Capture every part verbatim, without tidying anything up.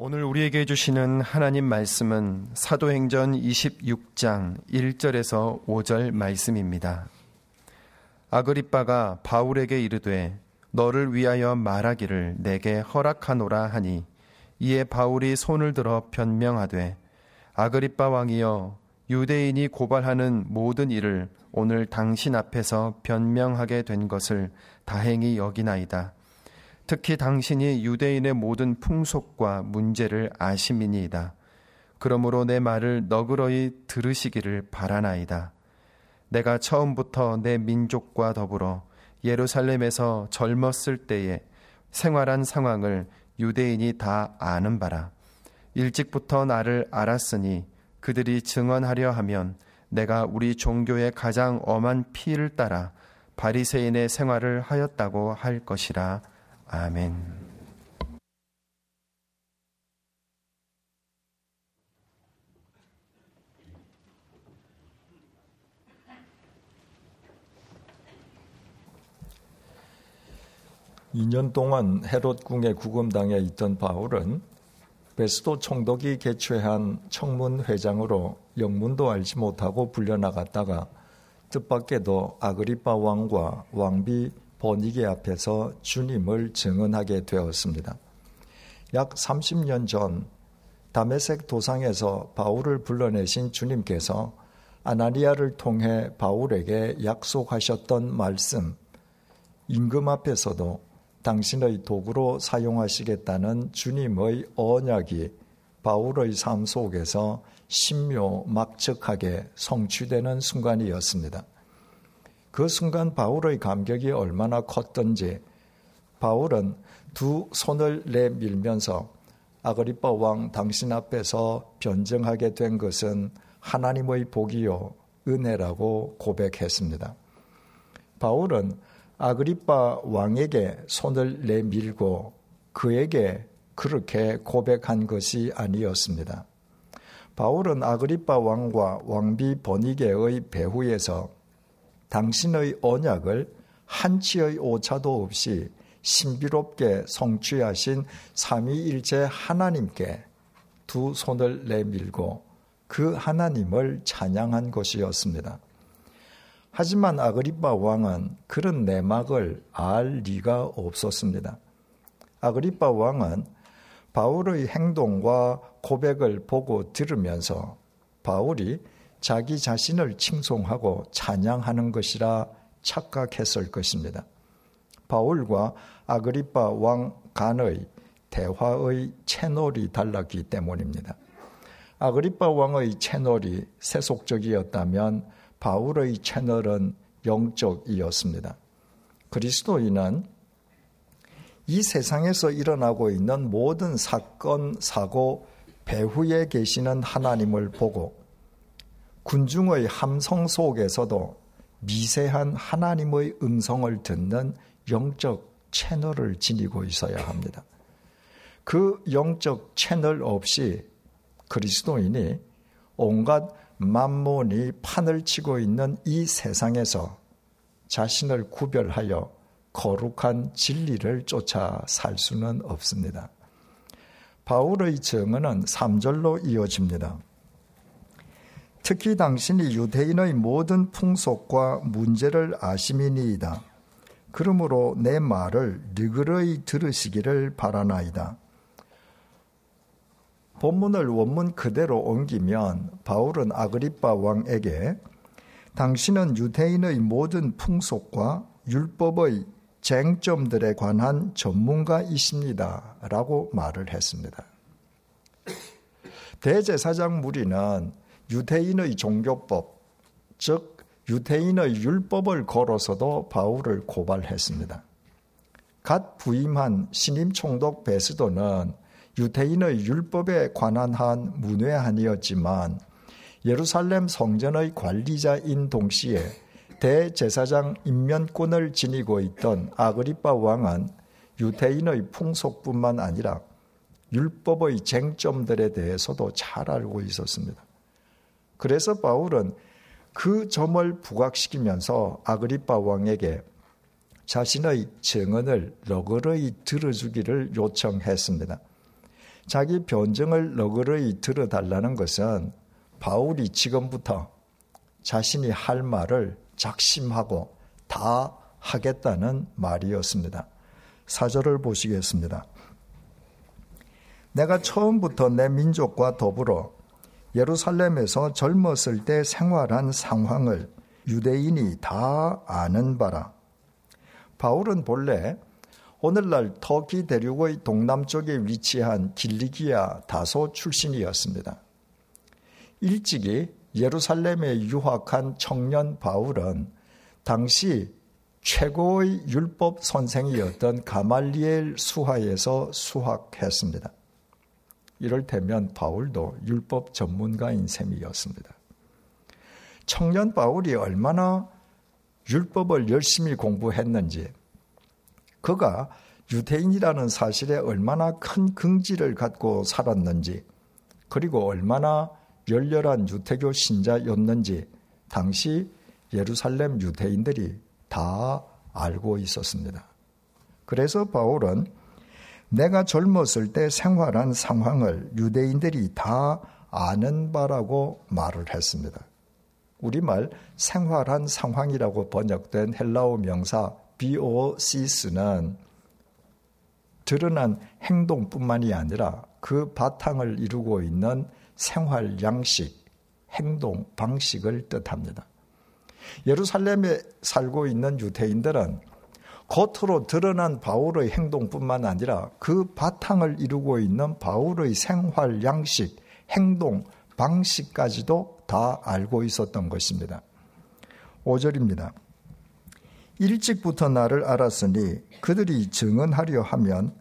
오늘 우리에게 주시는 하나님 말씀은 사도행전 이십육 장 일 절에서 오 절 말씀입니다. 아그립바가 바울에게 이르되 너를 위하여 말하기를 내게 허락하노라 하니 이에 바울이 손을 들어 변명하되 아그립바 왕이여 유대인이 고발하는 모든 일을 오늘 당신 앞에서 변명하게 된 것을 다행히 여기나이다. 특히 당신이 유대인의 모든 풍속과 문제를 아심이니이다. 그러므로 내 말을 너그러이 들으시기를 바라나이다. 내가 처음부터 내 민족과 더불어 예루살렘에서 젊었을 때에 생활한 상황을 유대인이 다 아는 바라. 일찍부터 나를 알았으니 그들이 증언하려 하면 내가 우리 종교의 가장 엄한 피를 따라 바리새인의 생활을 하였다고 할 것이라. 아멘. 이 년 동안 헤롯궁에 구금당해 있던 바울은 베스도 총독이 개최한 청문회장으로 영문도 알지 못하고 불려나갔다가 뜻밖에도 아그립바 왕과 왕비 본익기 앞에서 주님을 증언하게 되었습니다. 약 삼십 년 전 다메섹 도상에서 바울을 불러내신 주님께서 아나니아를 통해 바울에게 약속하셨던 말씀, 임금 앞에서도 당신의 도구로 사용하시겠다는 주님의 언약이 바울의 삶 속에서 신묘막측하게 성취되는 순간이었습니다. 그 순간 바울의 감격이 얼마나 컸던지 바울은 두 손을 내밀면서 아그립바 왕 당신 앞에서 변증하게 된 것은 하나님의 복이요 은혜라고 고백했습니다. 바울은 아그립바 왕에게 손을 내밀고 그에게 그렇게 고백한 것이 아니었습니다. 바울은 아그립바 왕과 왕비 본익기의 배후에서 당신의 언약을 한치의 오차도 없이 신비롭게 성취하신 삼위일체 하나님께 두 손을 내밀고 그 하나님을 찬양한 것이었습니다. 하지만 아그립바 왕은 그런 내막을 알 리가 없었습니다. 아그립바 왕은 바울의 행동과 고백을 보고 들으면서 바울이 자기 자신을 칭송하고 찬양하는 것이라 착각했을 것입니다. 바울과 아그립바 왕 간의 대화의 채널이 달랐기 때문입니다. 아그립바 왕의 채널이 세속적이었다면 바울의 채널은 영적이었습니다. 그리스도인은 이 세상에서 일어나고 있는 모든 사건, 사고, 배후에 계시는 하나님을 보고 군중의 함성 속에서도 미세한 하나님의 음성을 듣는 영적 채널을 지니고 있어야 합니다. 그 영적 채널 없이 그리스도인이 온갖 만몬이 판을 치고 있는 이 세상에서 자신을 구별하여 거룩한 진리를 쫓아 살 수는 없습니다. 바울의 증언은 삼 절로 이어집니다. 특히 당신이 유대인의 모든 풍속과 문제를 아심이니이다. 그러므로 내 말을 너그러이 들으시기를 바라나이다. 본문을 원문 그대로 옮기면 바울은 아그립바 왕에게 당신은 유대인의 모든 풍속과 율법의 쟁점들에 관한 전문가이십니다. 라고 말을 했습니다. 대제사장 무리는 유대인의 종교법, 즉 유대인의 율법을 걸어서도 바울을 고발했습니다. 갓 부임한 신임 총독 베스도는 유대인의 율법에 관한 한 문외한이었지만 예루살렘 성전의 관리자인 동시에 대제사장 임면권을 지니고 있던 아그립바 왕은 유대인의 풍속뿐만 아니라 율법의 쟁점들에 대해서도 잘 알고 있었습니다. 그래서 바울은 그 점을 부각시키면서 아그립바 왕에게 자신의 증언을 너그러이 들어주기를 요청했습니다. 자기 변증을 너그러이 들어달라는 것은 바울이 지금부터 자신이 할 말을 작심하고 다 하겠다는 말이었습니다. 사절을 보시겠습니다. 내가 처음부터 내 민족과 더불어 예루살렘에서 젊었을 때 생활한 상황을 유대인이 다 아는 바라. 바울은 본래 오늘날 터키 대륙의 동남쪽에 위치한 길리기아 다소 출신이었습니다. 일찍이 예루살렘에 유학한 청년 바울은 당시 최고의 율법 선생이었던 가말리엘 수하에서 수학했습니다. 이를테면 바울도 율법 전문가인 셈이었습니다. 청년 바울이 얼마나 율법을 열심히 공부했는지, 그가 유대인이라는 사실에 얼마나 큰 긍지를 갖고 살았는지, 그리고 얼마나 열렬한 유태교 신자였는지 당시 예루살렘 유대인들이 다 알고 있었습니다. 그래서 바울은 내가 젊었을 때 생활한 상황을 유대인들이 다 아는 바라고 말을 했습니다. 우리말 생활한 상황이라고 번역된 헬라어 명사 비오시스는 드러난 행동뿐만이 아니라 그 바탕을 이루고 있는 생활 양식, 행동 방식을 뜻합니다. 예루살렘에 살고 있는 유대인들은 겉으로 드러난 바울의 행동뿐만 아니라 그 바탕을 이루고 있는 바울의 생활 양식, 행동 방식까지도 다 알고 있었던 것입니다. 오 절입니다. 일찍부터 나를 알았으니 그들이 증언하려 하면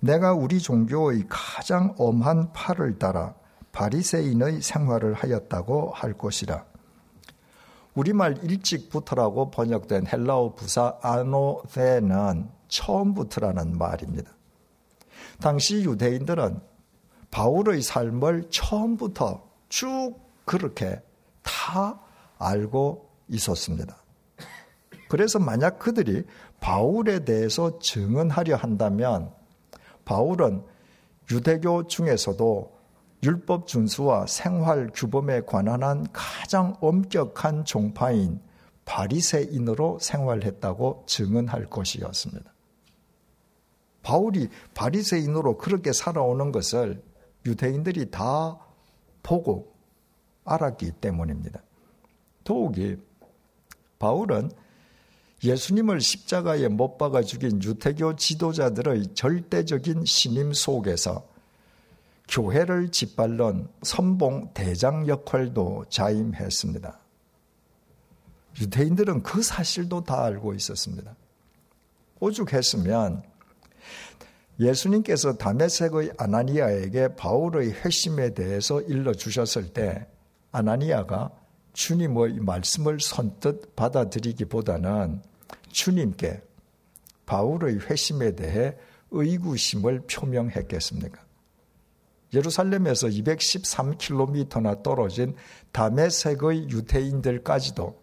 내가 우리 종교의 가장 엄한 팔을 따라 바리새인의 생활을 하였다고 할 것이라. 우리말 일찍부터라고 번역된 헬라어 부사 아노데는 처음부터라는 말입니다. 당시 유대인들은 바울의 삶을 처음부터 쭉 그렇게 다 알고 있었습니다. 그래서 만약 그들이 바울에 대해서 증언하려 한다면 바울은 유대교 중에서도 율법 준수와 생활 규범에 관한 한 가장 엄격한 종파인 바리새인으로 생활했다고 증언할 것이었습니다. 바울이 바리새인으로 그렇게 살아오는 것을 유대인들이 다 보고 알았기 때문입니다. 더욱이 바울은 예수님을 십자가에 못 박아 죽인 유태교 지도자들의 절대적인 신임 속에서 교회를 짓밟는 선봉 대장 역할도 자임했습니다. 유대인들은 그 사실도 다 알고 있었습니다. 오죽했으면 예수님께서 다메섹의 아나니아에게 바울의 회심에 대해서 일러주셨을 때 아나니아가 주님의 말씀을 선뜻 받아들이기보다는 주님께 바울의 회심에 대해 의구심을 표명했겠습니까? 예루살렘에서 이백십삼 킬로미터나 떨어진 다메섹의 유대인들까지도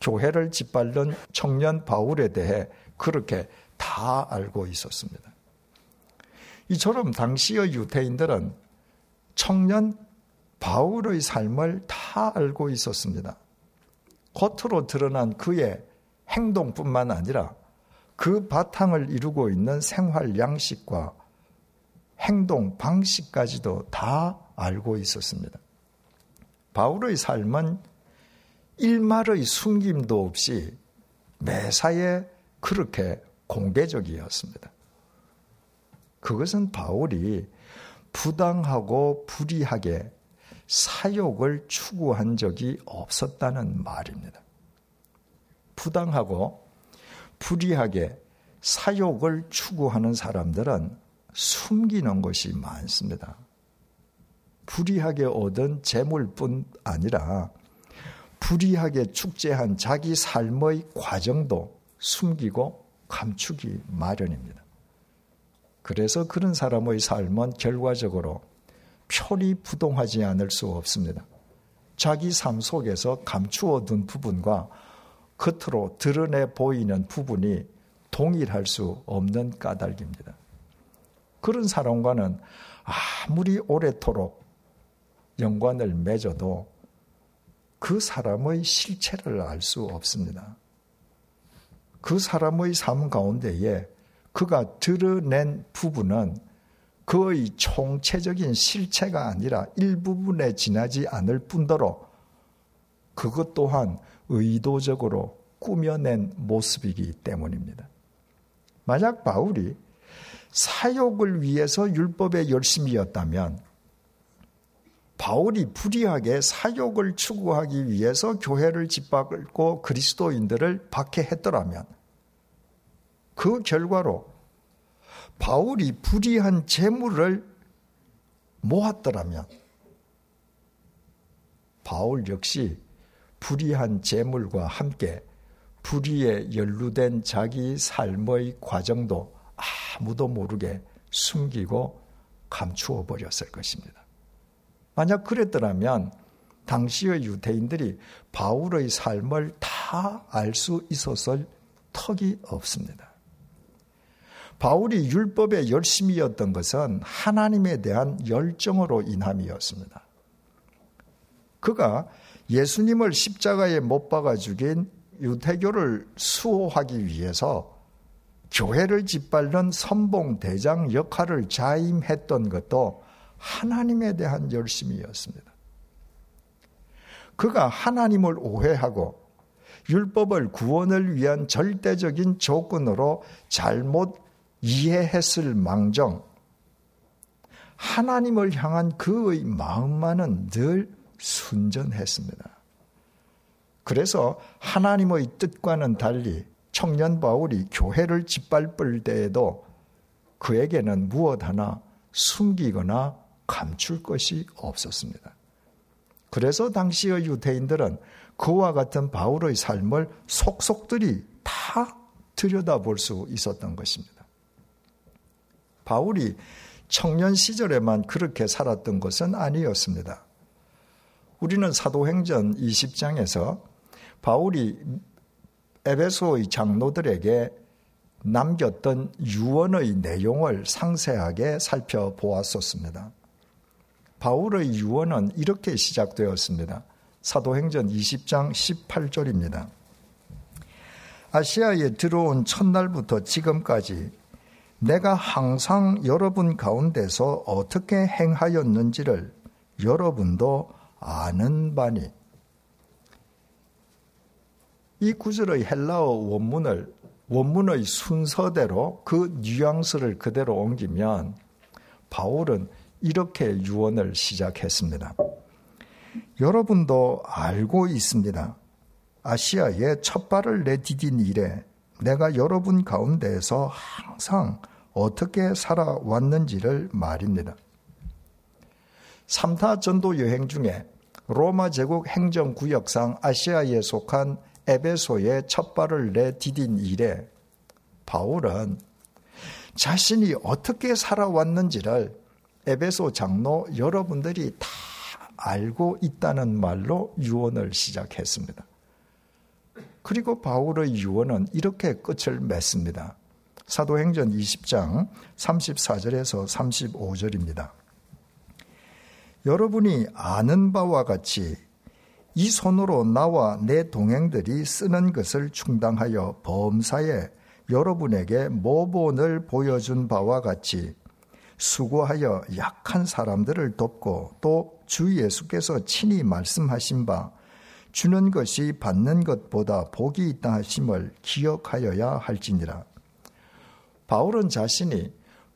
교회를 짓밟는 청년 바울에 대해 그렇게 다 알고 있었습니다. 이처럼 당시의 유대인들은 청년 바울의 삶을 다 알고 있었습니다. 겉으로 드러난 그의 행동뿐만 아니라 그 바탕을 이루고 있는 생활 양식과 행동 방식까지도 다 알고 있었습니다. 바울의 삶은 일말의 숨김도 없이 매사에 그렇게 공개적이었습니다. 그것은 바울이 부당하고 불의하게 사욕을 추구한 적이 없었다는 말입니다. 부당하고 불의하게 사욕을 추구하는 사람들은 숨기는 것이 많습니다. 불의하게 얻은 재물뿐 아니라 불의하게 축제한 자기 삶의 과정도 숨기고 감추기 마련입니다. 그래서 그런 사람의 삶은 결과적으로 표리 부동하지 않을 수 없습니다. 자기 삶 속에서 감추어둔 부분과 겉으로 드러내 보이는 부분이 동일할 수 없는 까닭입니다. 그런 사람과는 아무리 오래도록 연관을 맺어도 그 사람의 실체를 알 수 없습니다. 그 사람의 삶 가운데에 그가 드러낸 부분은 그의 총체적인 실체가 아니라 일부분에 지나지 않을 뿐더러 그것 또한 의도적으로 꾸며낸 모습이기 때문입니다. 만약 바울이 사욕을 위해서 율법에 열심이었다면 바울이 불의하게 사욕을 추구하기 위해서 교회를 짓밟고 그리스도인들을 박해했더라면 그 결과로 바울이 불의한 재물을 모았더라면 바울 역시 불의한 재물과 함께 불의에 연루된 자기 삶의 과정도 아무도 모르게 숨기고 감추어 버렸을 것입니다. 만약 그랬더라면 당시의 유대인들이 바울의 삶을 다 알 수 있었을 턱이 없습니다. 바울이 율법의 열심이었던 것은 하나님에 대한 열정으로 인함이었습니다. 그가 예수님을 십자가에 못 박아 죽인 유태교를 수호하기 위해서 교회를 짓밟는 선봉대장 역할을 자임했던 것도 하나님에 대한 열심이었습니다. 그가 하나님을 오해하고 율법을 구원을 위한 절대적인 조건으로 잘못 이해했을 망정, 하나님을 향한 그의 마음만은 늘 순전했습니다. 그래서 하나님의 뜻과는 달리 청년 바울이 교회를 짓밟을 때에도 그에게는 무엇 하나 숨기거나 감출 것이 없었습니다. 그래서 당시의 유대인들은 그와 같은 바울의 삶을 속속들이 다 들여다볼 수 있었던 것입니다. 바울이 청년 시절에만 그렇게 살았던 것은 아니었습니다. 우리는 사도행전 이십 장에서 바울이 에베소의 장로들에게 남겼던 유언의 내용을 상세하게 살펴보았었습니다. 바울의 유언은 이렇게 시작되었습니다. 사도행전 이십 장 십팔 절입니다. 아시아에 들어온 첫날부터 지금까지 내가 항상 여러분 가운데서 어떻게 행하였는지를 여러분도 아는 바니. 이 구절의 헬라어 원문을 원문의 순서대로 그 뉘앙스를 그대로 옮기면 바울은 이렇게 유언을 시작했습니다. 여러분도 알고 있습니다. 아시아에 첫 발을 내디딘 이래 내가 여러분 가운데에서 항상 어떻게 살아왔는지를 말입니다. 삼 차 전도 여행 중에 로마 제국 행정구역상 아시아에 속한 에베소에 첫 발을 내디딘 이래 바울은 자신이 어떻게 살아왔는지를 에베소 장로 여러분들이 다 알고 있다는 말로 유언을 시작했습니다. 그리고 바울의 유언은 이렇게 끝을 맺습니다. 사도행전 이십 장 삼십사 절에서 삼십오 절입니다. 여러분이 아는 바와 같이 이 손으로 나와 내 동행들이 쓰는 것을 충당하여 범사에 여러분에게 모본을 보여준 바와 같이 수고하여 약한 사람들을 돕고 또 주 예수께서 친히 말씀하신 바 주는 것이 받는 것보다 복이 있다 하심을 기억하여야 할지니라. 바울은 자신이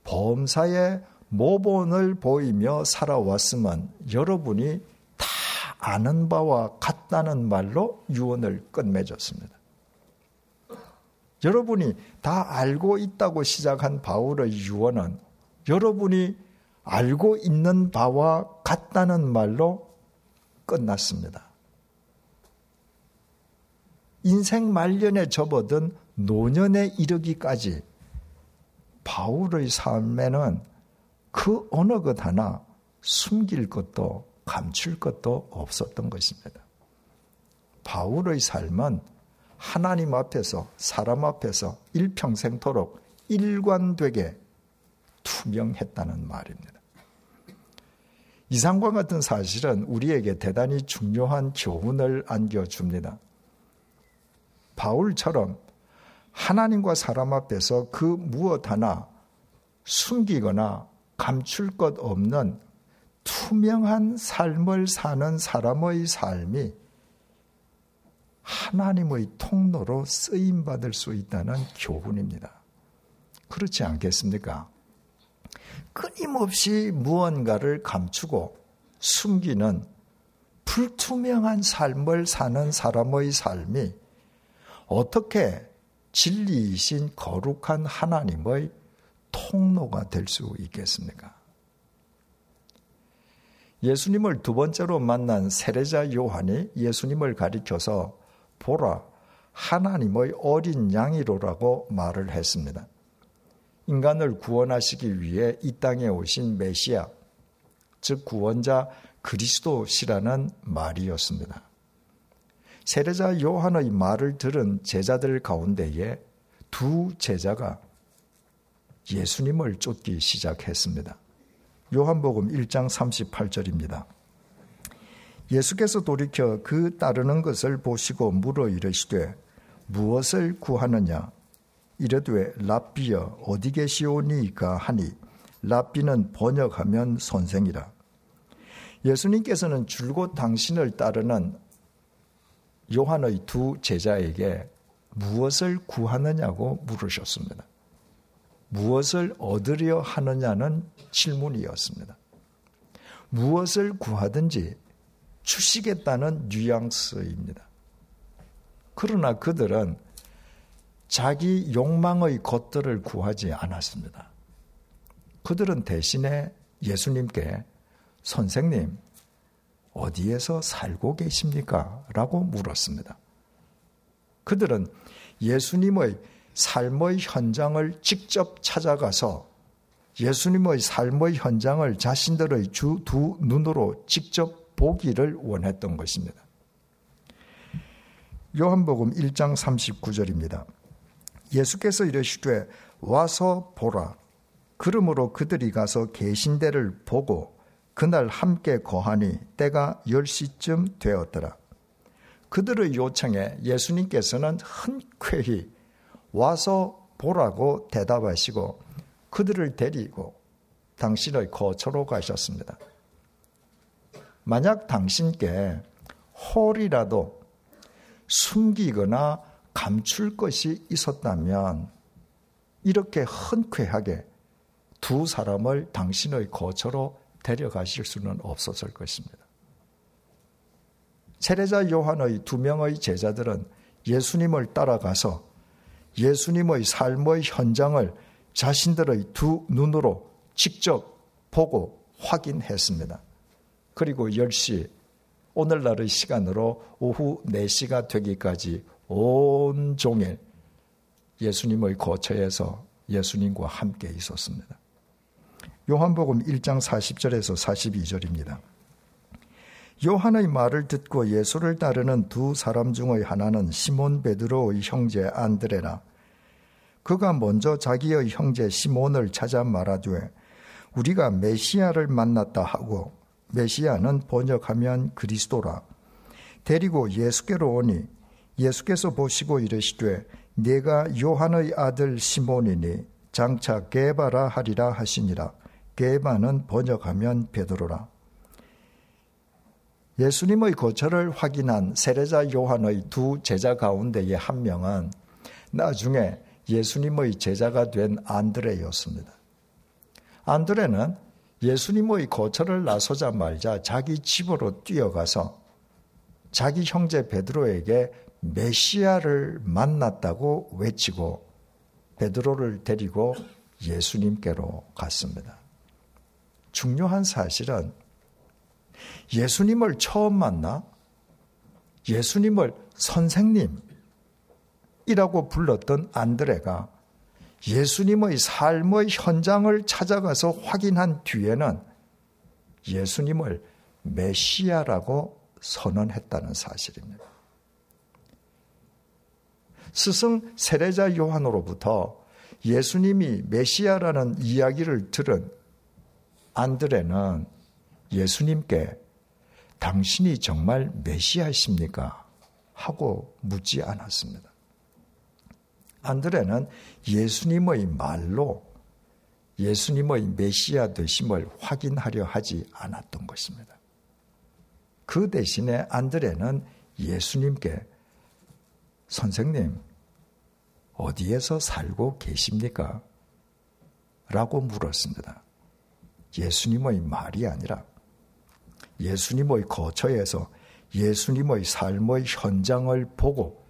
범사에 모본을 보이며 살아왔으면 여러분이 다 아는 바와 같다는 말로 유언을 끝맺었습니다. 여러분이 다 알고 있다고 시작한 바울의 유언은 여러분이 알고 있는 바와 같다는 말로 끝났습니다. 인생 말년에 접어든 노년에 이르기까지 바울의 삶에는 그 어느 것 하나 숨길 것도 감출 것도 없었던 것입니다. 바울의 삶은 하나님 앞에서 사람 앞에서 일평생토록 일관되게 투명했다는 말입니다. 이상과 같은 사실은 우리에게 대단히 중요한 교훈을 안겨줍니다. 바울처럼 하나님과 사람 앞에서 그 무엇 하나 숨기거나 감출 것 없는 투명한 삶을 사는 사람의 삶이 하나님의 통로로 쓰임받을 수 있다는 교훈입니다. 그렇지 않겠습니까? 끊임없이 무언가를 감추고 숨기는 불투명한 삶을 사는 사람의 삶이 어떻게 진리이신 거룩한 하나님의 통로가 될 수 있겠습니까? 예수님을 두 번째로 만난 세례자 요한이 예수님을 가리켜서 보라, 하나님의 어린 양이로라고 말을 했습니다. 인간을 구원하시기 위해 이 땅에 오신 메시아, 즉 구원자 그리스도시라는 말이었습니다. 세례자 요한의 말을 들은 제자들 가운데에 두 제자가 예수님을 쫓기 시작했습니다. 요한복음 일 장 삼십팔 절입니다. 예수께서 돌이켜 그 따르는 것을 보시고 물어 이르시되 무엇을 구하느냐? 이르되 랍비여 어디 계시오니이까 하니 랍비는 번역하면 선생이라. 예수님께서는 줄곧 당신을 따르는 요한의 두 제자에게 무엇을 구하느냐고 물으셨습니다. 무엇을 얻으려 하느냐는 질문이었습니다. 무엇을 구하든지 주시겠다는 뉘앙스입니다. 그러나 그들은 자기 욕망의 것들을 구하지 않았습니다. 그들은 대신에 예수님께 선생님, 어디에서 살고 계십니까? 라고 물었습니다. 그들은 예수님의 삶의 현장을 직접 찾아가서 예수님의 삶의 현장을 자신들의 주 두 눈으로 직접 보기를 원했던 것입니다. 요한복음 일 장 삼십구 절입니다. 예수께서 이르시되 와서 보라. 그러므로 그들이 가서 계신 데를 보고 그날 함께 거하니 때가 열 시쯤 되었더라. 그들의 요청에 예수님께서는 흔쾌히 와서 보라고 대답하시고 그들을 데리고 당신의 거처로 가셨습니다. 만약 당신께 홀이라도 숨기거나 감출 것이 있었다면 이렇게 흔쾌하게 두 사람을 당신의 거처로 데려가실 수는 없었을 것입니다. 세례자 요한의 두 명의 제자들은 예수님을 따라가서 예수님의 삶의 현장을 자신들의 두 눈으로 직접 보고 확인했습니다. 그리고 열 시, 오늘날의 시간으로 오후 네 시가 되기까지 온종일 예수님의 거처에서 예수님과 함께 있었습니다. 요한복음 일 장 사십 절에서 사십이 절입니다. 요한의 말을 듣고 예수를 따르는 두 사람 중의 하나는 시몬 베드로의 형제 안드레라. 그가 먼저 자기의 형제 시몬을 찾아 말하되 우리가 메시아를 만났다 하고 메시아는 번역하면 그리스도라. 데리고 예수께로 오니 예수께서 보시고 이르시되 내가 요한의 아들 시몬이니 장차 게바라 하리라 하시니라. 게바는 번역하면 베드로라. 예수님의 거처를 확인한 세례자 요한의 두 제자 가운데의 한 명은 나중에 예수님의 제자가 된 안드레였습니다. 안드레는 예수님의 거처를 나서자 말자 자기 집으로 뛰어가서 자기 형제 베드로에게 메시아를 만났다고 외치고 베드로를 데리고 예수님께로 갔습니다. 중요한 사실은 예수님을 처음 만나 예수님을 선생님이라고 불렀던 안드레가 예수님의 삶의 현장을 찾아가서 확인한 뒤에는 예수님을 메시아라고 선언했다는 사실입니다. 스승 세례자 요한으로부터 예수님이 메시아라는 이야기를 들은 안드레는 예수님께 당신이 정말 메시아이십니까? 하고 묻지 않았습니다. 안드레는 예수님의 말로 예수님의 메시아 되심을 확인하려 하지 않았던 것입니다. 그 대신에 안드레는 예수님께 선생님, 어디에서 살고 계십니까? 라고 물었습니다. 예수님의 말이 아니라 예수님의 거처에서 예수님의 삶의 현장을 보고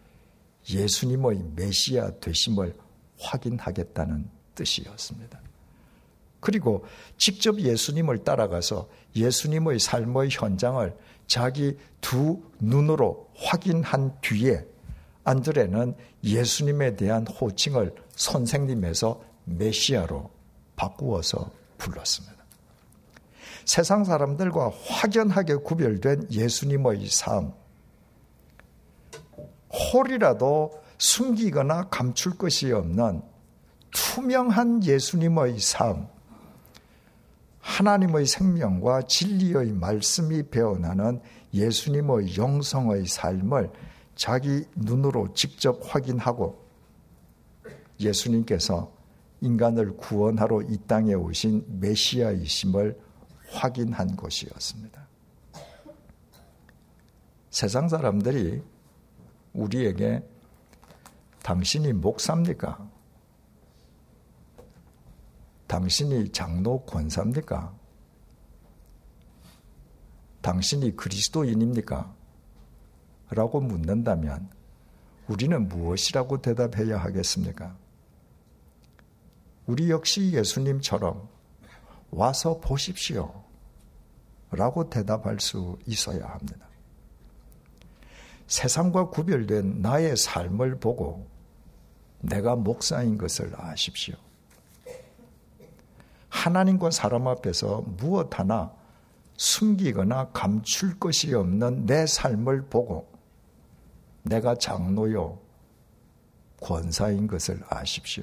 예수님의 메시아 되심을 확인하겠다는 뜻이었습니다. 그리고 직접 예수님을 따라가서 예수님의 삶의 현장을 자기 두 눈으로 확인한 뒤에 안드레는 예수님에 대한 호칭을 선생님에서 메시아로 바꾸어서 불렀습니다. 세상 사람들과 확연하게 구별된 예수님의 삶, 홀이라도 숨기거나 감출 것이 없는 투명한 예수님의 삶, 하나님의 생명과 진리의 말씀이 배어나는 예수님의 영성의 삶을 자기 눈으로 직접 확인하고 예수님께서 인간을 구원하러 이 땅에 오신 메시아이심을 확인한 것이었습니다. 세상 사람들이 우리에게 당신이 목사입니까? 당신이 장로 권사입니까? 당신이 그리스도인입니까? 라고 묻는다면 우리는 무엇이라고 대답해야 하겠습니까? 우리 역시 예수님처럼 와서 보십시오 라고 대답할 수 있어야 합니다. 세상과 구별된 나의 삶을 보고 내가 목사인 것을 아십시오. 하나님과 사람 앞에서 무엇 하나 숨기거나 감출 것이 없는 내 삶을 보고 내가 장로요 권사인 것을 아십시오.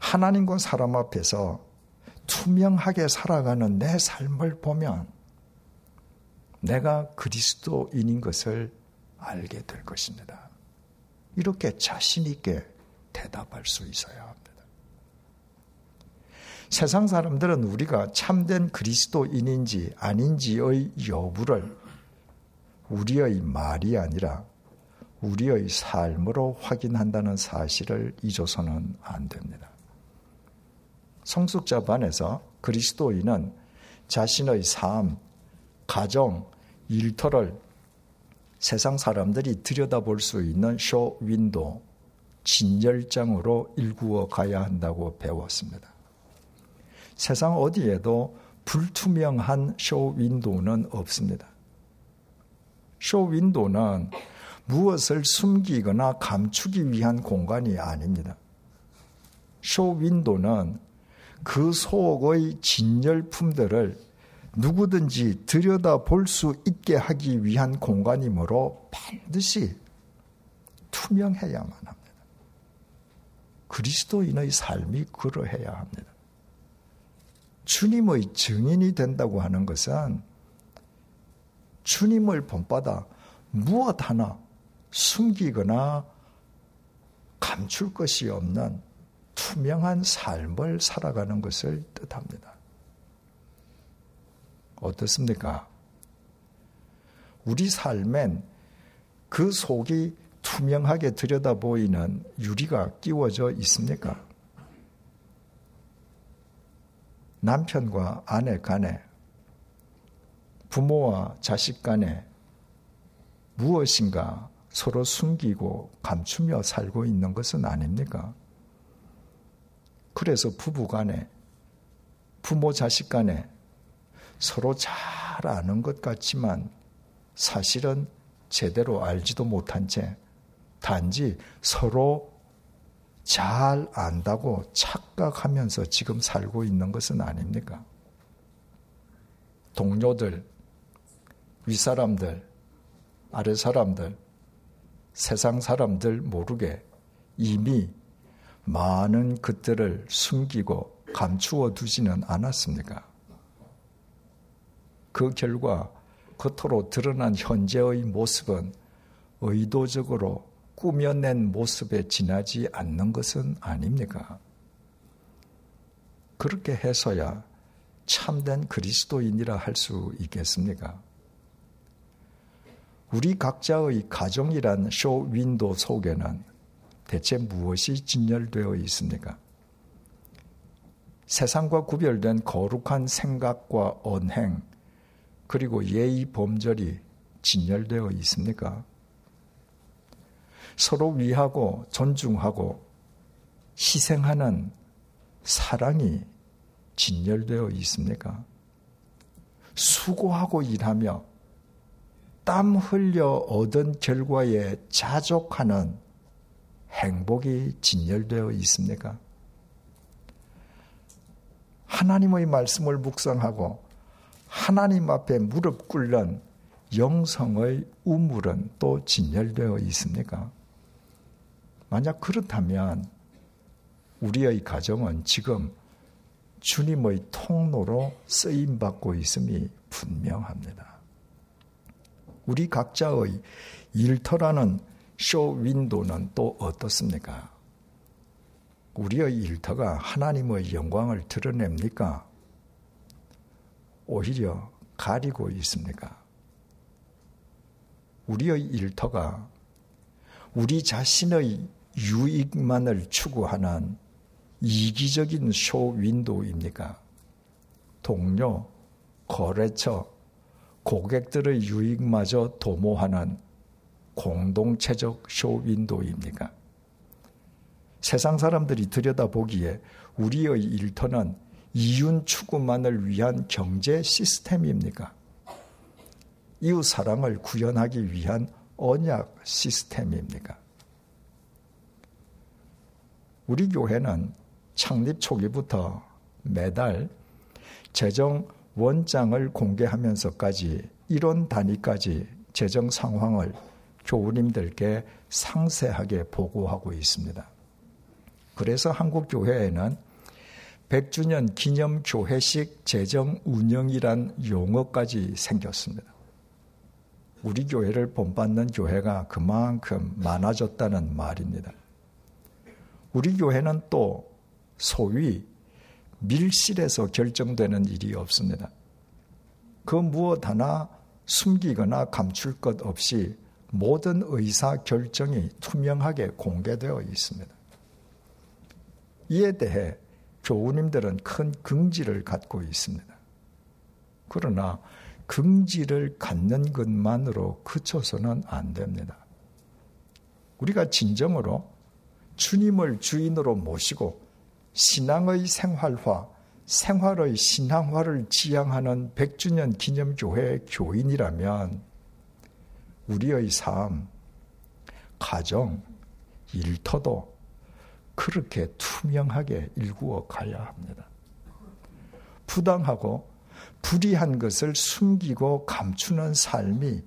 하나님과 사람 앞에서 투명하게 살아가는 내 삶을 보면 내가 그리스도인인 것을 알게 될 것입니다. 이렇게 자신 있게 대답할 수 있어야 합니다. 세상 사람들은 우리가 참된 그리스도인인지 아닌지의 여부를 우리의 말이 아니라 우리의 삶으로 확인한다는 사실을 잊어서는 안 됩니다. 성숙자 반에서 그리스도인은 자신의 삶, 가정, 일터를 세상 사람들이 들여다볼 수 있는 쇼 윈도, 진열장으로 일구어 가야 한다고 배웠습니다. 세상 어디에도 불투명한 쇼 윈도우는 없습니다. 쇼 윈도우는 무엇을 숨기거나 감추기 위한 공간이 아닙니다. 쇼 윈도우는 그 속의 진열품들을 누구든지 들여다볼 수 있게 하기 위한 공간이므로 반드시 투명해야만 합니다. 그리스도인의 삶이 그러해야 합니다. 주님의 증인이 된다고 하는 것은 주님을 본받아 무엇 하나 숨기거나 감출 것이 없는 투명한 삶을 살아가는 것을 뜻합니다. 어떻습니까? 우리 삶엔 그 속이 투명하게 들여다보이는 유리가 끼워져 있습니까? 남편과 아내 간에, 부모와 자식 간에 무엇인가 서로 숨기고 감추며 살고 있는 것은 아닙니까? 그래서 부부 간에, 부모 자식 간에 서로 잘 아는 것 같지만 사실은 제대로 알지도 못한 채 단지 서로 잘 안다고 착각하면서 지금 살고 있는 것은 아닙니까? 동료들, 윗사람들, 아랫사람들, 세상 사람들 모르게 이미 많은 것들을 숨기고 감추어 두지는 않았습니까? 그 결과 겉으로 드러난 현재의 모습은 의도적으로 꾸며낸 모습에 지나지 않는 것은 아닙니까? 그렇게 해서야 참된 그리스도인이라 할 수 있겠습니까? 우리 각자의 가정이란 쇼 윈도 속에는 대체 무엇이 진열되어 있습니까? 세상과 구별된 거룩한 생각과 언행, 그리고 예의 범절이 진열되어 있습니까? 서로 위하고 존중하고 희생하는 사랑이 진열되어 있습니까? 수고하고 일하며 땀 흘려 얻은 결과에 자족하는 행복이 진열되어 있습니까? 하나님의 말씀을 묵상하고 하나님 앞에 무릎 꿇는 영성의 우물은 또 진열되어 있습니까? 만약 그렇다면 우리의 가정은 지금 주님의 통로로 쓰임받고 있음이 분명합니다. 우리 각자의 일터라는 쇼 윈도는 또 어떻습니까? 우리의 일터가 하나님의 영광을 드러냅니까? 오히려 가리고 있습니까? 우리의 일터가 우리 자신의 유익만을 추구하는 이기적인 쇼 윈도우입니까? 동료, 거래처, 고객들의 유익마저 도모하는 공동체적 쇼 윈도우입니까? 세상 사람들이 들여다보기에 우리의 일터는 이윤 추구만을 위한 경제 시스템입니까? 이웃 사랑을 구현하기 위한 언약 시스템입니까? 우리 교회는 창립 초기부터 매달 재정 원장을 공개하면서까지 이론 단위까지 재정 상황을 교우님들께 상세하게 보고하고 있습니다. 그래서 한국교회에는 백 주년 기념 교회식 재정 운영이란 용어까지 생겼습니다. 우리 교회를 본받는 교회가 그만큼 많아졌다는 말입니다. 우리 교회는 또 소위 밀실에서 결정되는 일이 없습니다. 그 무엇 하나 숨기거나 감출 것 없이 모든 의사 결정이 투명하게 공개되어 있습니다. 이에 대해 교우님들은 큰 긍지를 갖고 있습니다. 그러나 긍지를 갖는 것만으로 그쳐서는 안 됩니다. 우리가 진정으로 주님을 주인으로 모시고 신앙의 생활화, 생활의 신앙화를 지향하는 백 주년 기념교회 교인이라면 우리의 삶, 가정, 일터도 그렇게 투명하게 일구어 가야 합니다. 부당하고 불의한 것을 숨기고 감추는 삶이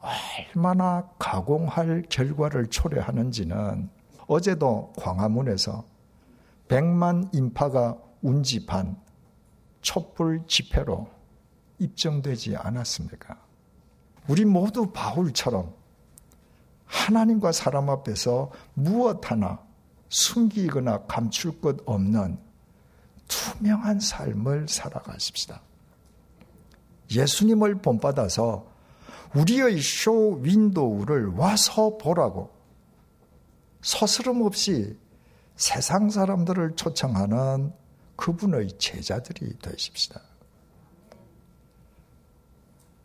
얼마나 가공할 결과를 초래하는지는 어제도 광화문에서 백만 인파가 운집한 촛불 집회로 입증되지 않았습니까? 우리 모두 바울처럼 하나님과 사람 앞에서 무엇 하나 숨기거나 감출 것 없는 투명한 삶을 살아가십시다. 예수님을 본받아서 우리의 쇼 윈도우를 와서 보라고 서스름 없이 세상 사람들을 초청하는 그분의 제자들이 되십시다.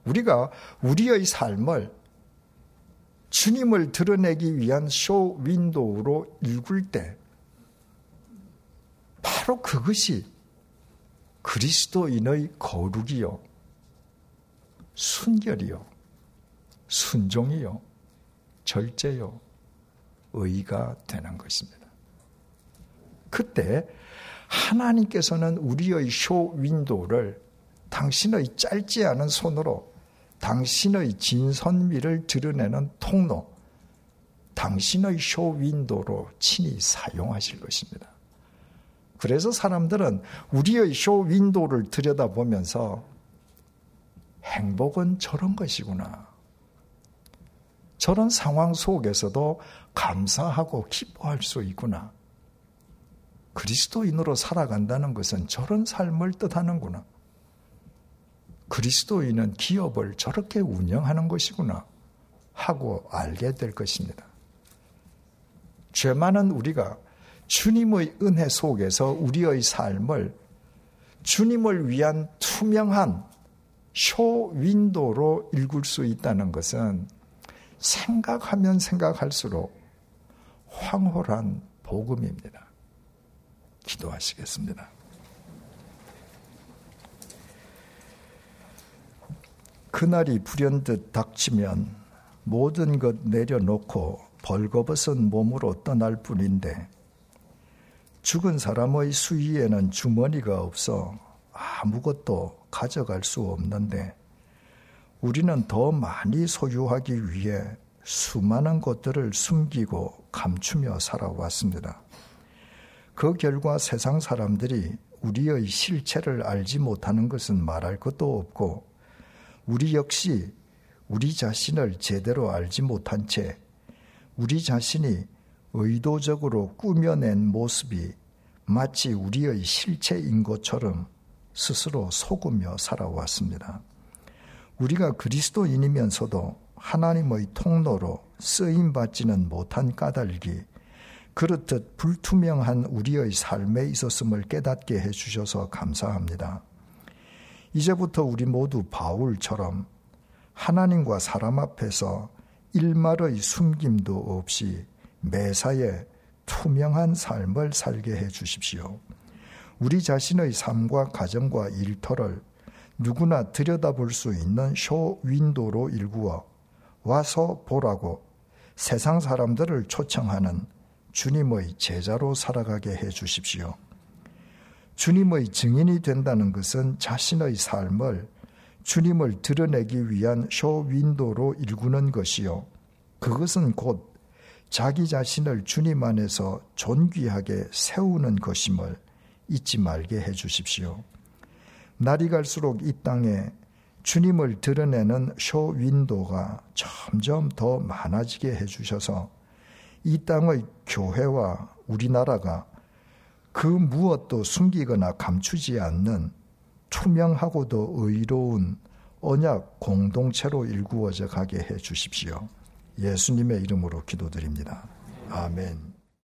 우리가 우리의 삶을 주님을 드러내기 위한 쇼 윈도우로 일굴 때 바로 그것이 그리스도인의 거룩이요, 순결이요, 순종이요, 절제요, 의가 되는 것입니다. 그때 하나님께서는 우리의 쇼 윈도우를 당신의 짧지 않은 손으로 당신의 진선미를 드러내는 통로, 당신의 쇼 윈도우로 친히 사용하실 것입니다. 그래서 사람들은 우리의 쇼 윈도우를 들여다보면서 행복은 저런 것이구나. 저런 상황 속에서도 감사하고 기뻐할 수 있구나. 그리스도인으로 살아간다는 것은 저런 삶을 뜻하는구나. 그리스도인은 기업을 저렇게 운영하는 것이구나 하고 알게 될 것입니다. 죄 많은 우리가 주님의 은혜 속에서 우리의 삶을 주님을 위한 투명한 쇼 윈도로 읽을 수 있다는 것은 생각하면 생각할수록 황홀한 복음입니다. 기도하시겠습니다. 그날이 불현듯 닥치면 모든 것 내려놓고 벌거벗은 몸으로 떠날 뿐인데 죽은 사람의 수위에는 주머니가 없어 아무것도 가져갈 수 없는데 우리는 더 많이 소유하기 위해 수많은 것들을 숨기고 감추며 살아왔습니다. 그 결과 세상 사람들이 우리의 실체를 알지 못하는 것은 말할 것도 없고 우리 역시 우리 자신을 제대로 알지 못한 채 우리 자신이 의도적으로 꾸며낸 모습이 마치 우리의 실체인 것처럼 스스로 속으며 살아왔습니다. 우리가 그리스도인이면서도 하나님의 통로로 쓰임받지는 못한 까닭이 그렇듯 불투명한 우리의 삶에 있었음을 깨닫게 해주셔서 감사합니다. 이제부터 우리 모두 바울처럼 하나님과 사람 앞에서 일말의 숨김도 없이 매사에 투명한 삶을 살게 해 주십시오. 우리 자신의 삶과 가정과 일터를 누구나 들여다볼 수 있는 쇼 윈도로 일구어 와서 보라고 세상 사람들을 초청하는 주님의 제자로 살아가게 해 주십시오. 주님의 증인이 된다는 것은 자신의 삶을 주님을 드러내기 위한 쇼 윈도로 일구는 것이요. 그것은 곧 자기 자신을 주님 안에서 존귀하게 세우는 것임을 잊지 말게 해 주십시오. 날이 갈수록 이 땅에 주님을 드러내는 쇼 윈도가 점점 더 많아지게 해 주셔서 이 땅의 교회와 우리나라가 그 무엇도 숨기거나 감추지 않는 투명하고도 의로운 언약 공동체로 일구어져 가게 해 주십시오. 예수님의 이름으로 기도드립니다. 아멘.